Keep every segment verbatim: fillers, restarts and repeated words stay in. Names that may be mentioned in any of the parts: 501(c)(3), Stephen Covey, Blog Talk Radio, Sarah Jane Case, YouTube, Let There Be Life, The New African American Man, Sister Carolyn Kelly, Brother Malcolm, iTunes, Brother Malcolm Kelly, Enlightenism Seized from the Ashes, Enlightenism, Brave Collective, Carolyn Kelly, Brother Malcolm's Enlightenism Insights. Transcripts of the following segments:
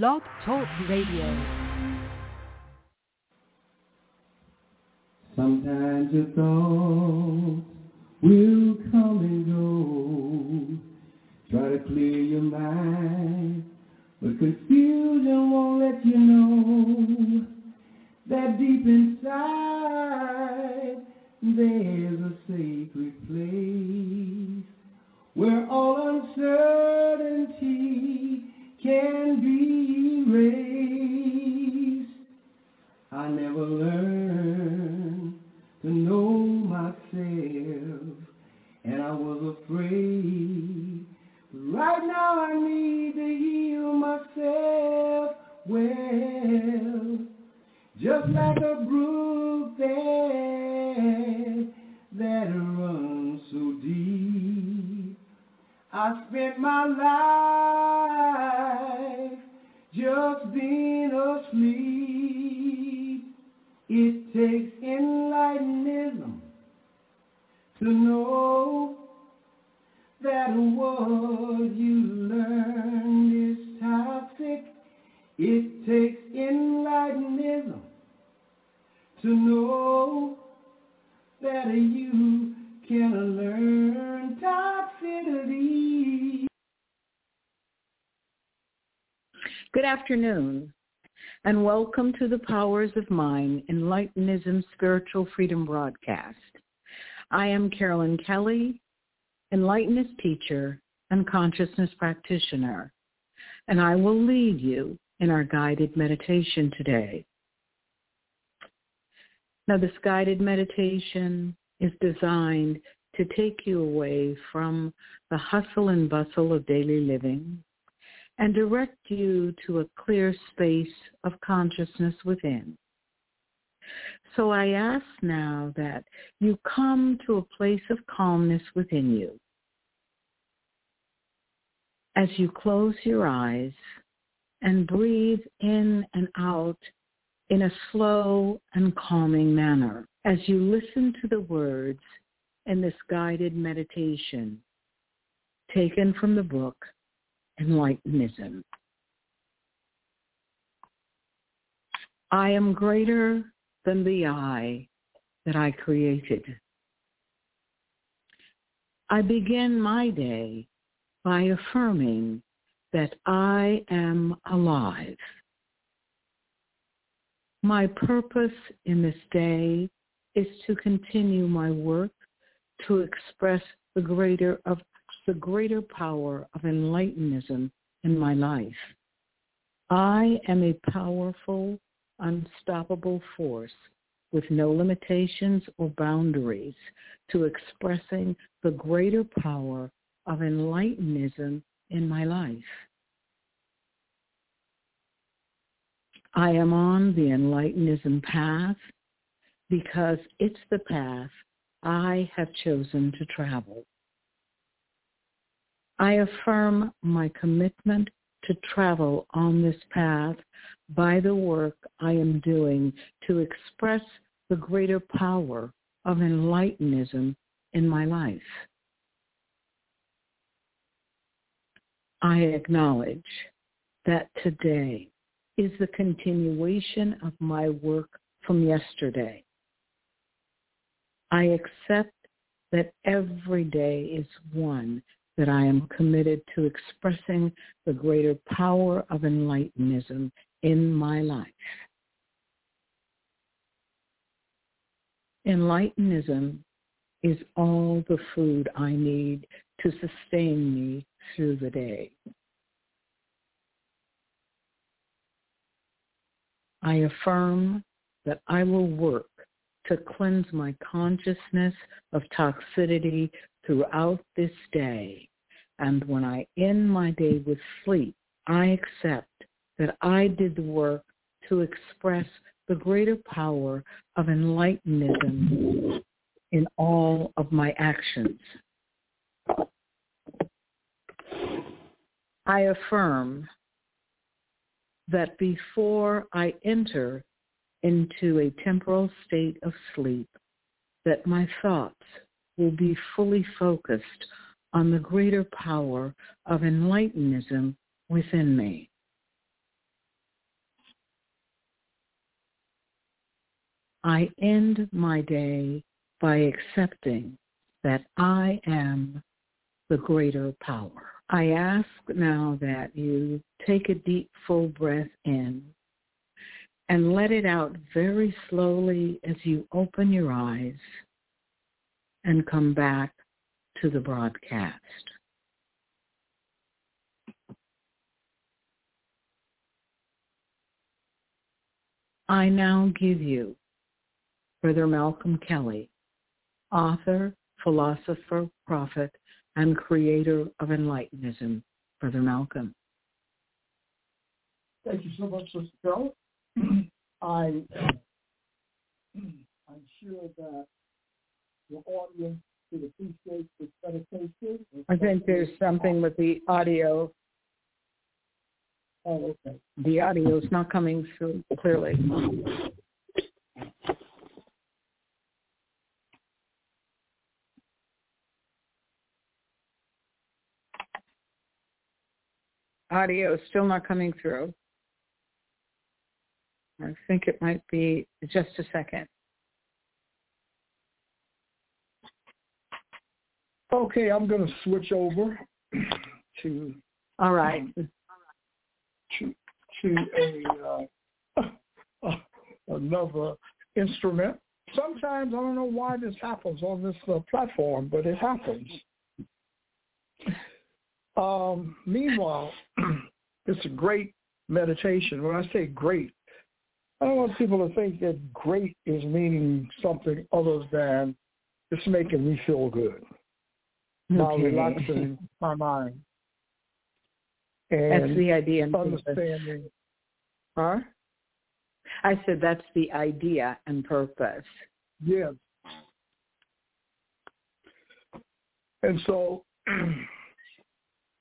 Blog Talk Radio. Sometimes your thoughts will come and go. Try to clear your mind, but confusion won't let you know that deep inside there's a sacred place where all uncertainty can be erased. I never learned to know myself, and I was afraid. But right now I need to heal myself well, just like a brook that, that runs so deep. I spent my life just being asleep. It takes enlightenism to know that what you learn is toxic. It takes enlightenism to know that you can learn toxicity. Good afternoon, and welcome to the Powers of Mind, Enlightenism Spiritual Freedom Broadcast. I am Carolyn Kelly, Enlightenist teacher and consciousness practitioner, and I will lead you in our guided meditation today. Now, this guided meditation is designed to take you away from the hustle and bustle of daily living and direct you to a clear space of consciousness within. So I ask now that you come to a place of calmness within you. As you close your eyes and breathe in and out in a slow and calming manner. As you listen to the words in this guided meditation taken from the book, Enlightenism. I am greater than the I that I created. I begin my day by affirming that I am alive. My purpose in this day is to continue my work to express the greater of the greater power of enlightenism in my life. I am a powerful, unstoppable force with no limitations or boundaries to expressing the greater power of enlightenism in my life. I am on the Enlightenism path because it's the path I have chosen to travel. I affirm my commitment to travel on this path by the work I am doing to express the greater power of Enlightenism in my life. I acknowledge that today is the continuation of my work from yesterday. I accept that every day is one that I am committed to expressing the greater power of Enlightenism in my life. Enlightenism is all the food I need to sustain me through the day. I affirm that I will work to cleanse my consciousness of toxicity throughout this day. And when I end my day with sleep, I accept that I did the work to express the greater power of enlightenism in all of my actions. I affirm that before I enter into a temporal state of sleep, that my thoughts will be fully focused on the greater power of enlightenism within me. I end my day by accepting that I am the greater power. I ask now that you take a deep, full breath in and let it out very slowly as you open your eyes and come back to the broadcast. I now give you Brother Malcolm Kelly, author, philosopher, prophet, and creator of Enlightenism. Brother Malcolm. Thank you so much, Sister Carol. I, I'm sure that your audience would appreciate this meditation. I think there's something with the audio. Oh, okay. The audio is not coming through clearly. Audio is still not coming through. I think it might be just a second. Okay, I'm going to switch over to... All right. Um, to to a, uh, another instrument. Sometimes, I don't know why this happens on this uh, platform, but it happens. Um, meanwhile, it's a great meditation. When I say great, I don't want people to think that great is meaning something other than it's making me feel good. Okay. By relaxing my mind. And that's the idea. And understanding. Huh? I said that's the idea and purpose. Yes. And so...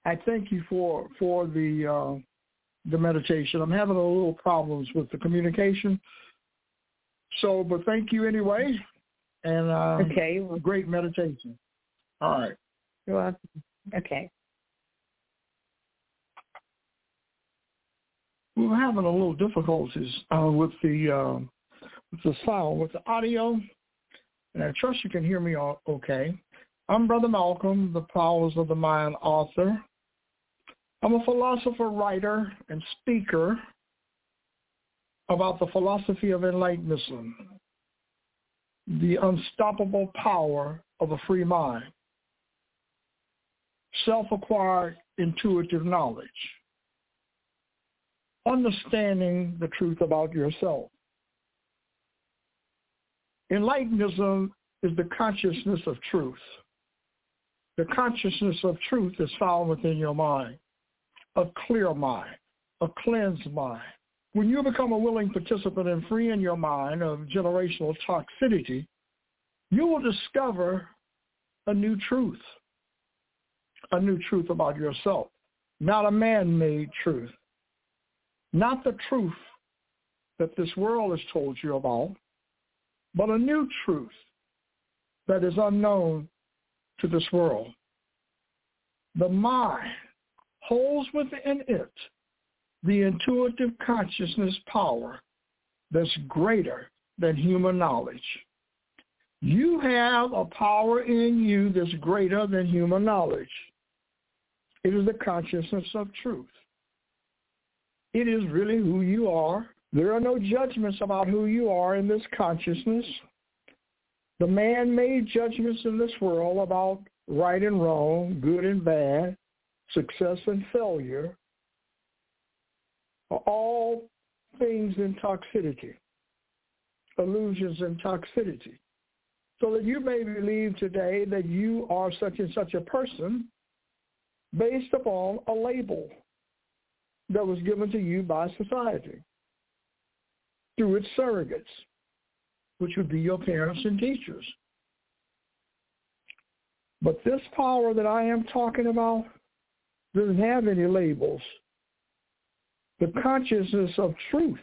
I thank you for for the uh, the meditation. I'm having a little problems with the communication, so but thank you anyway. And uh, okay, well, great meditation. All right. You're welcome. Okay. We were having a little difficulties uh, with the uh, with the sound, with the audio, and I trust you can hear me all okay. I'm Brother Malcolm, the Powers of the Mind author. I'm a philosopher, writer, and speaker about the philosophy of Enlightenism, the unstoppable power of a free mind, self-acquired intuitive knowledge, understanding the truth about yourself. Enlightenism is the consciousness of truth. The consciousness of truth is found within your mind. A clear mind, a cleansed mind. When you become a willing participant and free in your mind of generational toxicity, you will discover a new truth, a new truth about yourself, not a man-made truth, not the truth that this world has told you about, but a new truth that is unknown to this world. The mind holds within it the intuitive consciousness power that's greater than human knowledge. You have a power in you that's greater than human knowledge. It is the consciousness of truth. It is really who you are. There are no judgments about who you are in this consciousness. The man-made judgments in this world about right and wrong, good and bad, success and failure, are all things in toxicity, illusions in toxicity. So that you may believe today that you are such and such a person based upon a label that was given to you by society through its surrogates, which would be your parents and teachers. But this power that I am talking about doesn't have any labels. The consciousness of truth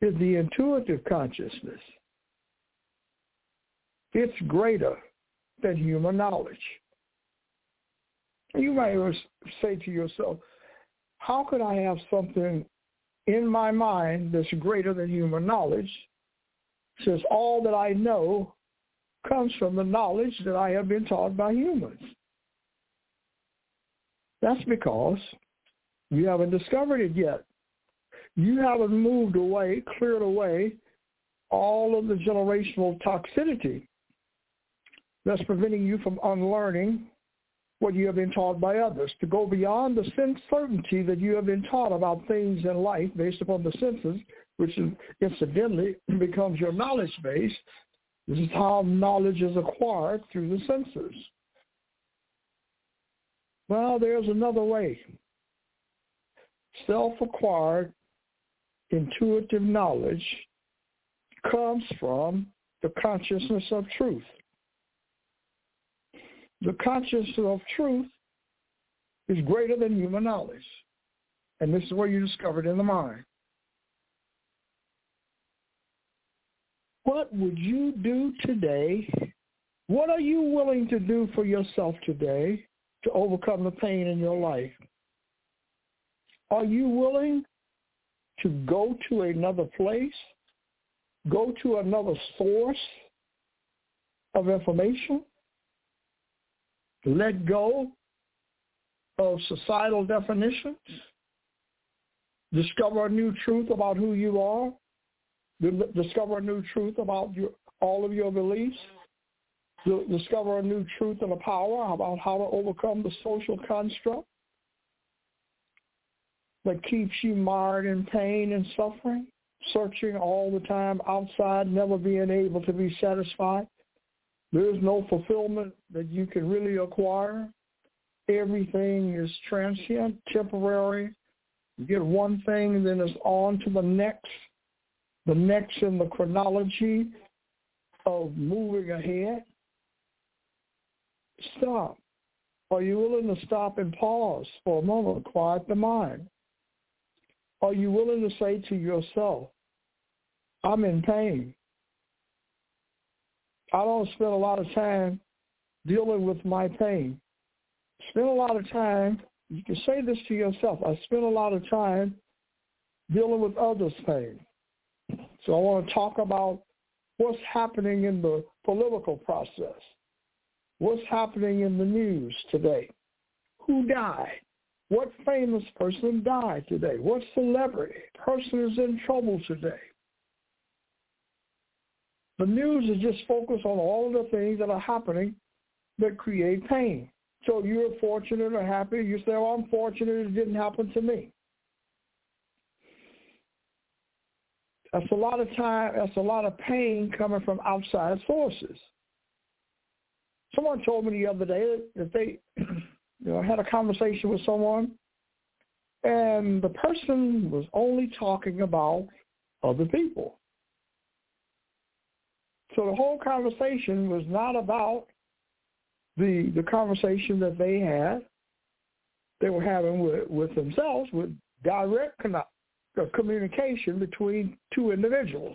is the intuitive consciousness. It's greater than human knowledge. You might say to yourself, how could I have something in my mind that's greater than human knowledge, since all that I know comes from the knowledge that I have been taught by humans. That's because you haven't discovered it yet. You haven't moved away, cleared away all of the generational toxicity that's preventing you from unlearning what you have been taught by others, to go beyond the sense certainty that you have been taught about things in life based upon the senses, which incidentally becomes your knowledge base. This is how knowledge is acquired, through the senses. Well, there's another way. Self-acquired intuitive knowledge comes from the consciousness of truth. The consciousness of truth is greater than human knowledge. And this is what you discovered in the mind. What would you do today? What are you willing to do for yourself today to overcome the pain in your life? Are you willing to go to another place, go to another source of information, let go of societal definitions, discover a new truth about who you are, discover a new truth about your, all of your beliefs, discover a new truth and a power about how to overcome the social construct that keeps you mired in pain and suffering, searching all the time outside, never being able to be satisfied. There is no fulfillment that you can really acquire. Everything is transient, temporary. You get one thing, and then it's on to the next, the next in the chronology of moving ahead. Stop. Are you willing to stop and pause for a moment, quiet the mind? Are you willing to say to yourself, I'm in pain? I don't spend a lot of time dealing with my pain. Spend a lot of time, you can say this to yourself, I spend a lot of time dealing with others' pain. So I want to talk about what's happening in the political process, what's happening in the news today, who died, what famous person died today, what celebrity person is in trouble today. The news is just focused on all the things that are happening that create pain. So you're fortunate or happy. You say, well, I'm fortunate it didn't happen to me. That's a lot of time. That's a lot of pain coming from outside sources. Someone told me the other day that they you know, had a conversation with someone, and the person was only talking about other people. So the whole conversation was not about the the conversation that they had, they were having with, with themselves, with direct con- communication between two individuals.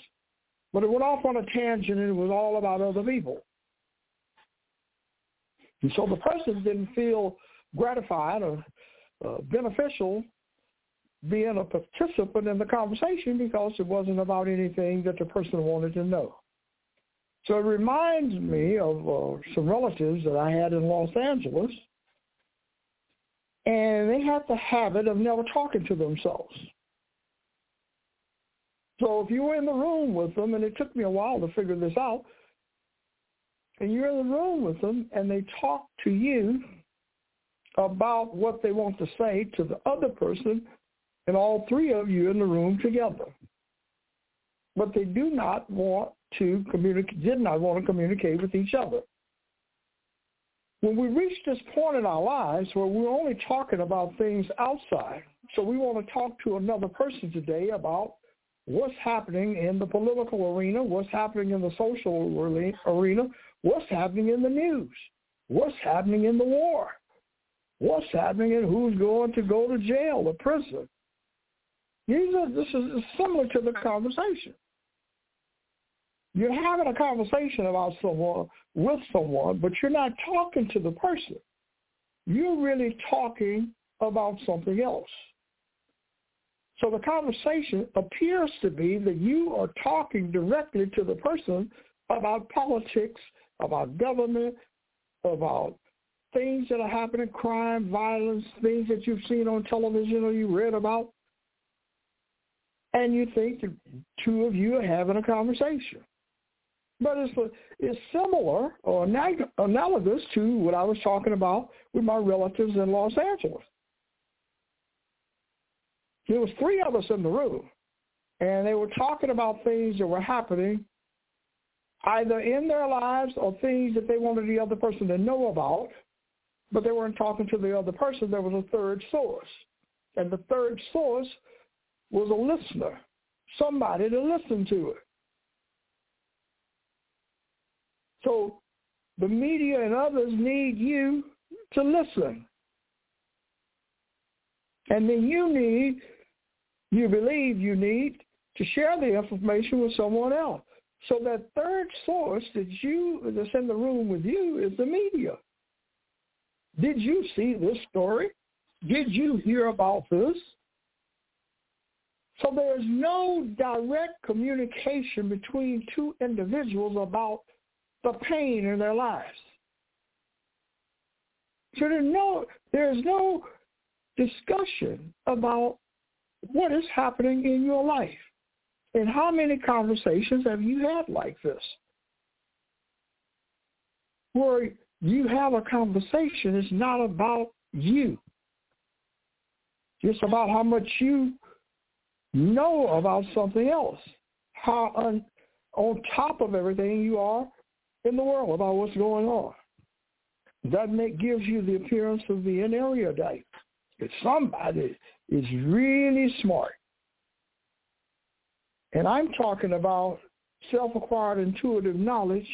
But it went off on a tangent, and it was all about other people. And so the person didn't feel gratified or uh, beneficial being a participant in the conversation, because it wasn't about anything that the person wanted to know. So it reminds me of uh, some relatives that I had in Los Angeles, and they had the habit of never talking to themselves. So if you were in the room with them, and it took me a while to figure this out, and you're in the room with them, and they talk to you about what they want to say to the other person, and all three of you in the room together. But they do not want to communicate, did not want to communicate with each other. When we reach this point in our lives where we're only talking about things outside, so we want to talk to another person today about what's happening in the political arena, what's happening in the social arena, what's happening in the news, what's happening in the war, what's happening in who's going to go to jail or prison. These are, this is similar to the conversation. You're having a conversation about someone with someone, but you're not talking to the person. You're really talking about something else. So the conversation appears to be that you are talking directly to the person about politics, about government, about things that are happening, crime, violence, things that you've seen on television or you read about. And you think the two of you are having a conversation. But it's, it's similar or analogous to what I was talking about with my relatives in Los Angeles. There was three of us in the room, and they were talking about things that were happening either in their lives or things that they wanted the other person to know about, but they weren't talking to the other person. There was a third source, and the third source was a listener, somebody to listen to it. So the media and others need you to listen. And then you need, you believe you need, to share the information with someone else. So that third source that you, that's in the room with you is the media. Did you see this story? Did you hear about this? So there's no direct communication between two individuals about the pain in their lives. So there's no, there's no discussion about what is happening in your life. And how many conversations have you had like this? Where you have a conversation, it's not about you. It's about how much you know about something else, how un, on top of everything you are in the world about what's going on. That make, gives you the appearance of being erudite. If somebody is really smart, and I'm talking about self-acquired intuitive knowledge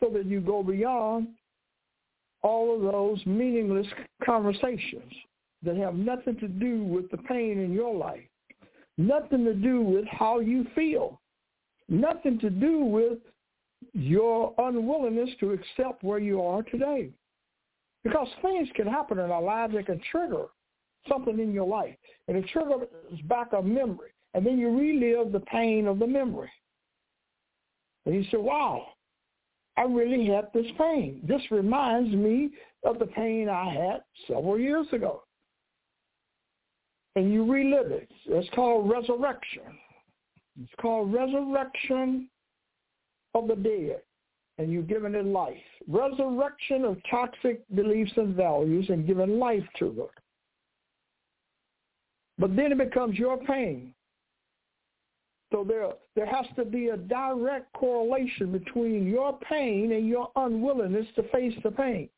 so that you go beyond all of those meaningless conversations that have nothing to do with the pain in your life, nothing to do with how you feel, nothing to do with your unwillingness to accept where you are today. Because things can happen in our lives that can trigger something in your life, and it triggers back a memory, and then you relive the pain of the memory. And you say, wow, I really had this pain. This reminds me of the pain I had several years ago. And you relive it. It's called resurrection. It's called resurrection of the dead, and you've given it life. Resurrection of toxic beliefs and values and given life to them. But then it becomes your pain. So there, there has to be a direct correlation between your pain and your unwillingness to face the pain.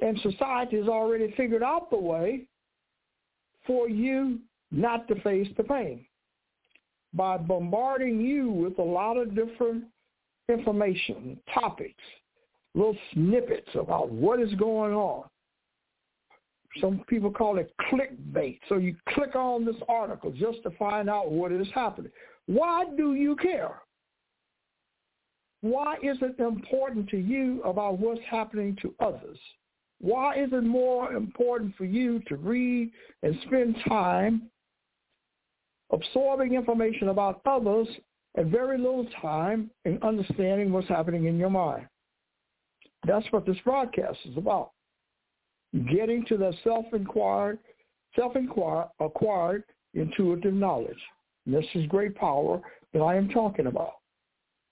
And society has already figured out the way for you not to face the pain by bombarding you with a lot of different information, topics, little snippets about what is going on. Some people call it clickbait. So you click on this article just to find out what is happening. Why do you care? Why is it important to you about what's happening to others? Why is it more important for you to read and spend time absorbing information about others and very little time in understanding what's happening in your mind? That's what this broadcast is about. Getting to the self-inquired, self-inquired, acquired intuitive knowledge. And this is great power that I am talking about.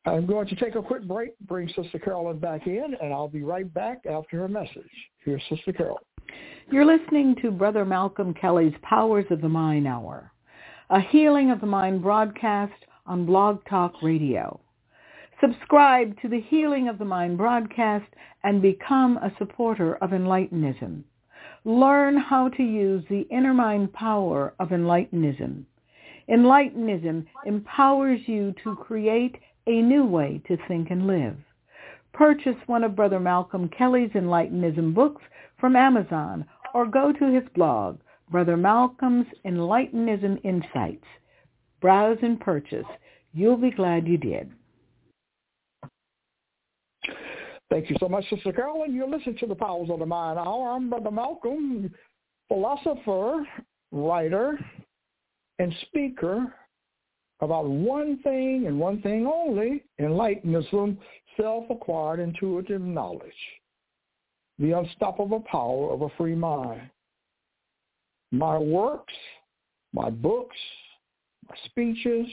I'm going to take a quick break, bring Sister Carolyn back in, and I'll be right back after her message. Here's Sister Carolyn. You're listening to Brother Malcolm Kelly's Powers of the Mind Hour, a healing of the mind broadcast on Blog Talk Radio. Subscribe to the Healing of the Mind broadcast and become a supporter of Enlightenism. Learn how to use the inner mind power of Enlightenism. Enlightenism empowers you to create a new way to think and live. Purchase one of Brother Malcolm Kelly's Enlightenism books from Amazon or go to his blog, Brother Malcolm's Enlightenism Insights. Browse and purchase. You'll be glad you did. Thank you so much, Sister Carolyn. You're listening to the Powers of the Mind Hour. I'm Brother Malcolm, philosopher, writer, and speaker about one thing and one thing only, Enlightenism, self-acquired intuitive knowledge, the unstoppable power of a free mind. My works, my books, my speeches,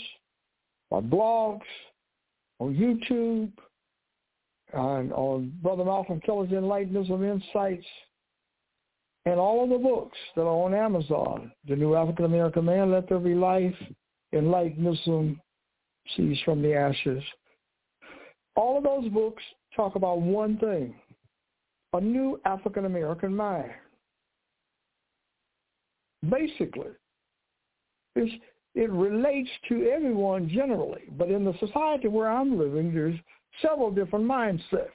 my blogs, on YouTube, and on Brother Malcolm Kelly's Enlightenism Insights, and all of the books that are on Amazon, The New African American Man, Let There Be Life, Enlightenism Seized from the Ashes. All of those books talk about one thing, a new African American mind. Basically, it's, it relates to everyone generally, but in the society where I'm living, there's several different mindsets.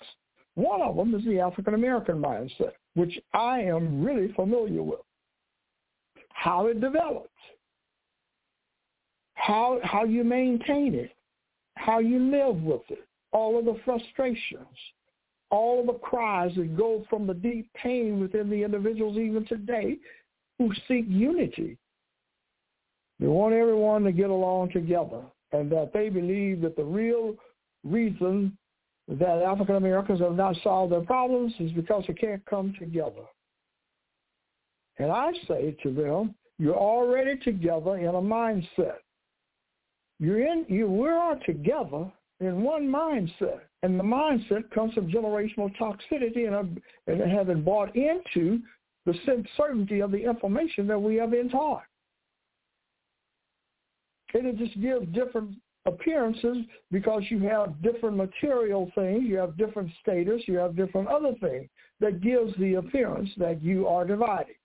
One of them is the African American mindset, which I am really familiar with. How it develops, how how you maintain it, how you live with it, all of the frustrations, all of the cries that go from the deep pain within the individuals even today who seek unity. They want everyone to get along together, and that they believe that the real reason that African Americans have not solved their problems is because they can't come together. And I say to them, you're already together in a mindset. You're in, you, we are together in one mindset, and the mindset comes from generational toxicity and, and having bought into the certainty of the information that we have been taught. And it just gives different appearances because you have different material things, you have different status, you have different other things that gives the appearance that you are divided.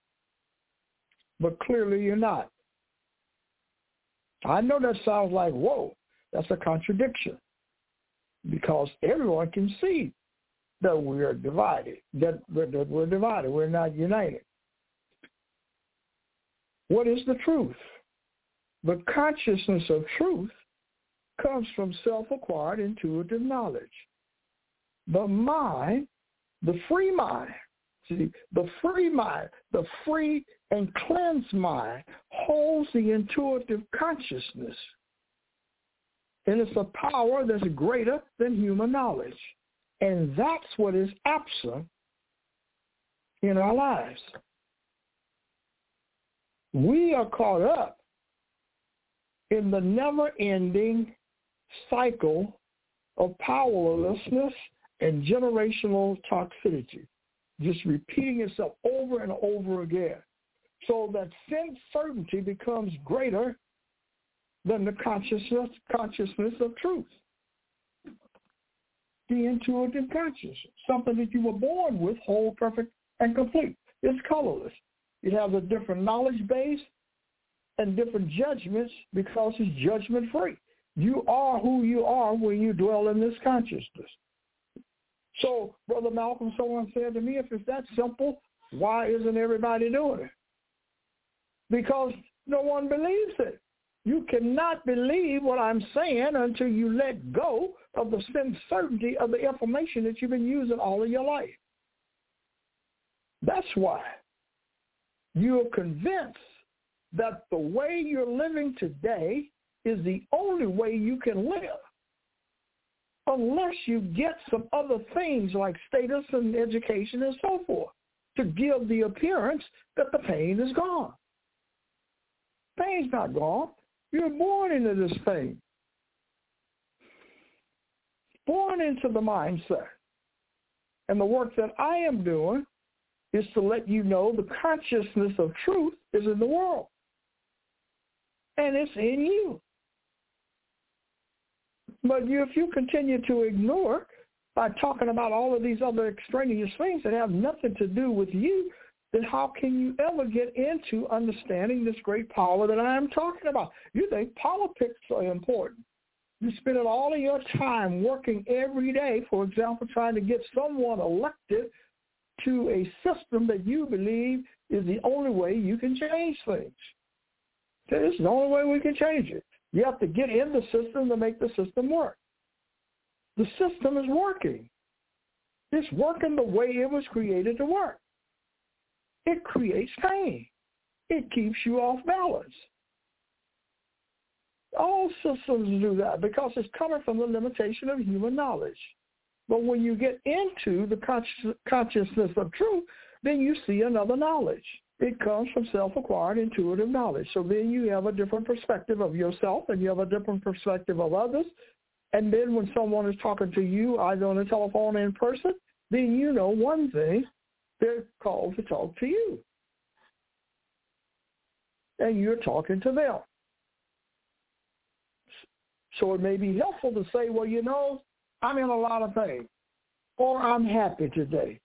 But clearly you're not. I know that sounds like, whoa, that's a contradiction, because everyone can see that we are divided, that, that we're divided, we're not united. What is the truth? The consciousness of truth comes from self-acquired intuitive knowledge. The mind, the free mind, see, the free mind, the free and cleansed mind holds the intuitive consciousness. And it's a power that's greater than human knowledge. And that's what is absent in our lives. We are caught up in the never-ending cycle of powerlessness and generational toxicity, just repeating itself over and over again, so that sense certainty becomes greater than the consciousness, consciousness of truth, the intuitive consciousness, something that you were born with, whole, perfect, and complete. It's colorless. It has a different knowledge base and different judgments because it's judgment-free. You are who you are when you dwell in this consciousness. So, Brother Malcolm, someone said to me, if it's that simple, why isn't everybody doing it? Because no one believes it. You cannot believe what I'm saying until you let go of the certainty of the information that you've been using all of your life. That's why you're convinced that the way you're living today is the only way you can live, unless you get some other things like status and education and so forth to give the appearance that the pain is gone. Pain's not gone. You're born into this pain, born into the mindset. And the work that I am doing is to let you know the consciousness of truth is in the world. And it's in you. But you, if you continue to ignore it by talking about all of these other extraneous things that have nothing to do with you, then how can you ever get into understanding this great power that I am talking about? You think politics are important. You spend all of your time working every day, for example, trying to get someone elected to a system that you believe is the only way you can change things. This is the only way we can change it. You have to get in the system to make the system work. The system is working. It's working the way it was created to work. It creates pain. It keeps you off balance. All systems do that because it's coming from the limitation of human knowledge. But when you get into the conscious, consciousness of truth, then you see another knowledge. It comes from self-acquired intuitive knowledge. So then you have a different perspective of yourself and you have a different perspective of others. And then when someone is talking to you, either on the telephone or in person, then you know one thing, they're called to talk to you. And you're talking to them. So it may be helpful to say, well, you know, I'm in a lot of pain, or I'm happy today,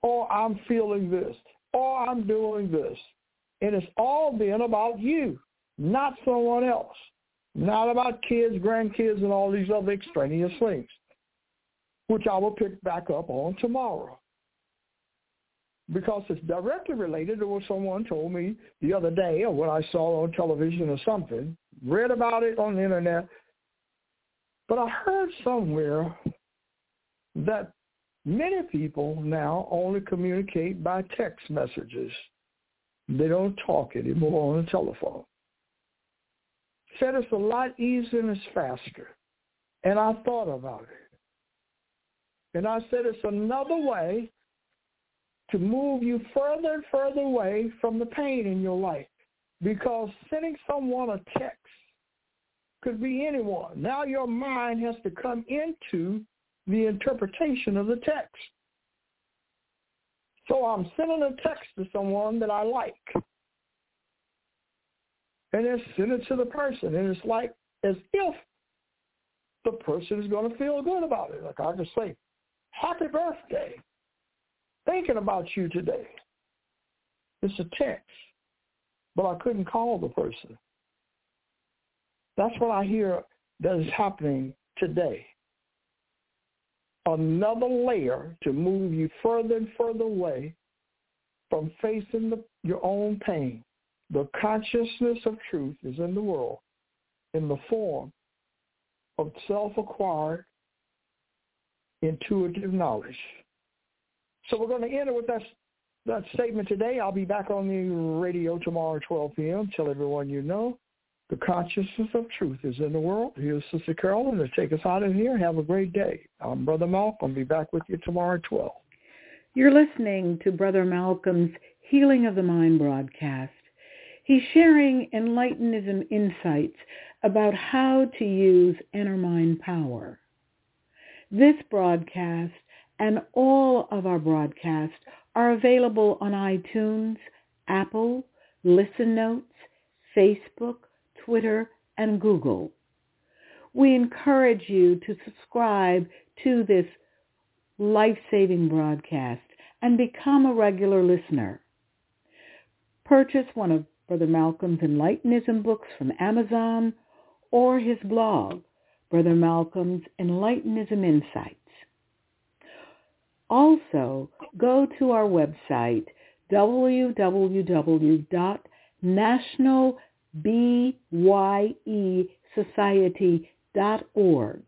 or I'm feeling this, or I'm doing this. And it's all been about you, not someone else, not about kids, grandkids, and all these other extraneous things, which I will pick back up on tomorrow. Because it's directly related to what someone told me the other day or what I saw on television or something, read about it on the internet. But I heard somewhere that many people now only communicate by text messages. They don't talk anymore on the telephone. Said it's a lot easier and it's faster. And I thought about it. And I said it's another way to move you further and further away from the pain in your life. Because sending someone a text could be anyone. Now your mind has to come into the interpretation of the text. So I'm sending a text to someone that I like. And then send it to the person. And it's like as if the person is going to feel good about it. Like I just say, happy birthday. Thinking about you today. It's a text. But I couldn't call the person. That's what I hear that is happening today. Another layer to move you further and further away from facing the, your own pain. The consciousness of truth is in the world in the form of self-acquired intuitive knowledge. So we're going to end it with that, that statement today. I'll be back on the radio tomorrow at twelve p.m. Tell everyone you know. The consciousness of truth is in the world. Here's Sister Carolyn to take us out of here. Have a great day. I'm Brother Malcolm. Be back with you tomorrow at twelve. You're listening to Brother Malcolm's Healing of the Mind broadcast. He's sharing Enlightenism insights about how to use inner mind power. This broadcast and all of our broadcasts are available on iTunes, Apple, Listen Notes, Facebook, Twitter, and Google. We encourage you to subscribe to this life-saving broadcast and become a regular listener. Purchase one of Brother Malcolm's Enlightenism books from Amazon or his blog, Brother Malcolm's Enlightenism Insights. Also, go to our website, w w w dot national dot com B Y E Society dot org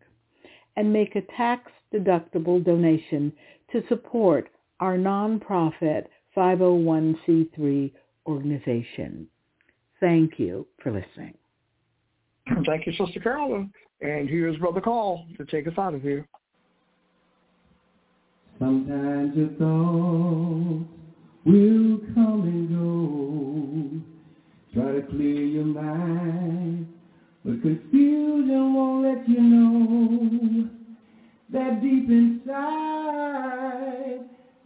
and make a tax-deductible donation to support our nonprofit five oh one c three organization. Thank you for listening. Thank you, Sister Carolyn. And here's Brother Call to take us out of here. Sometimes your thoughts will come and go. Try to clear your mind, but confusion won't let you know that deep inside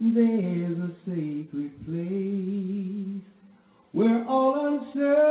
there's a sacred place where all uncertainty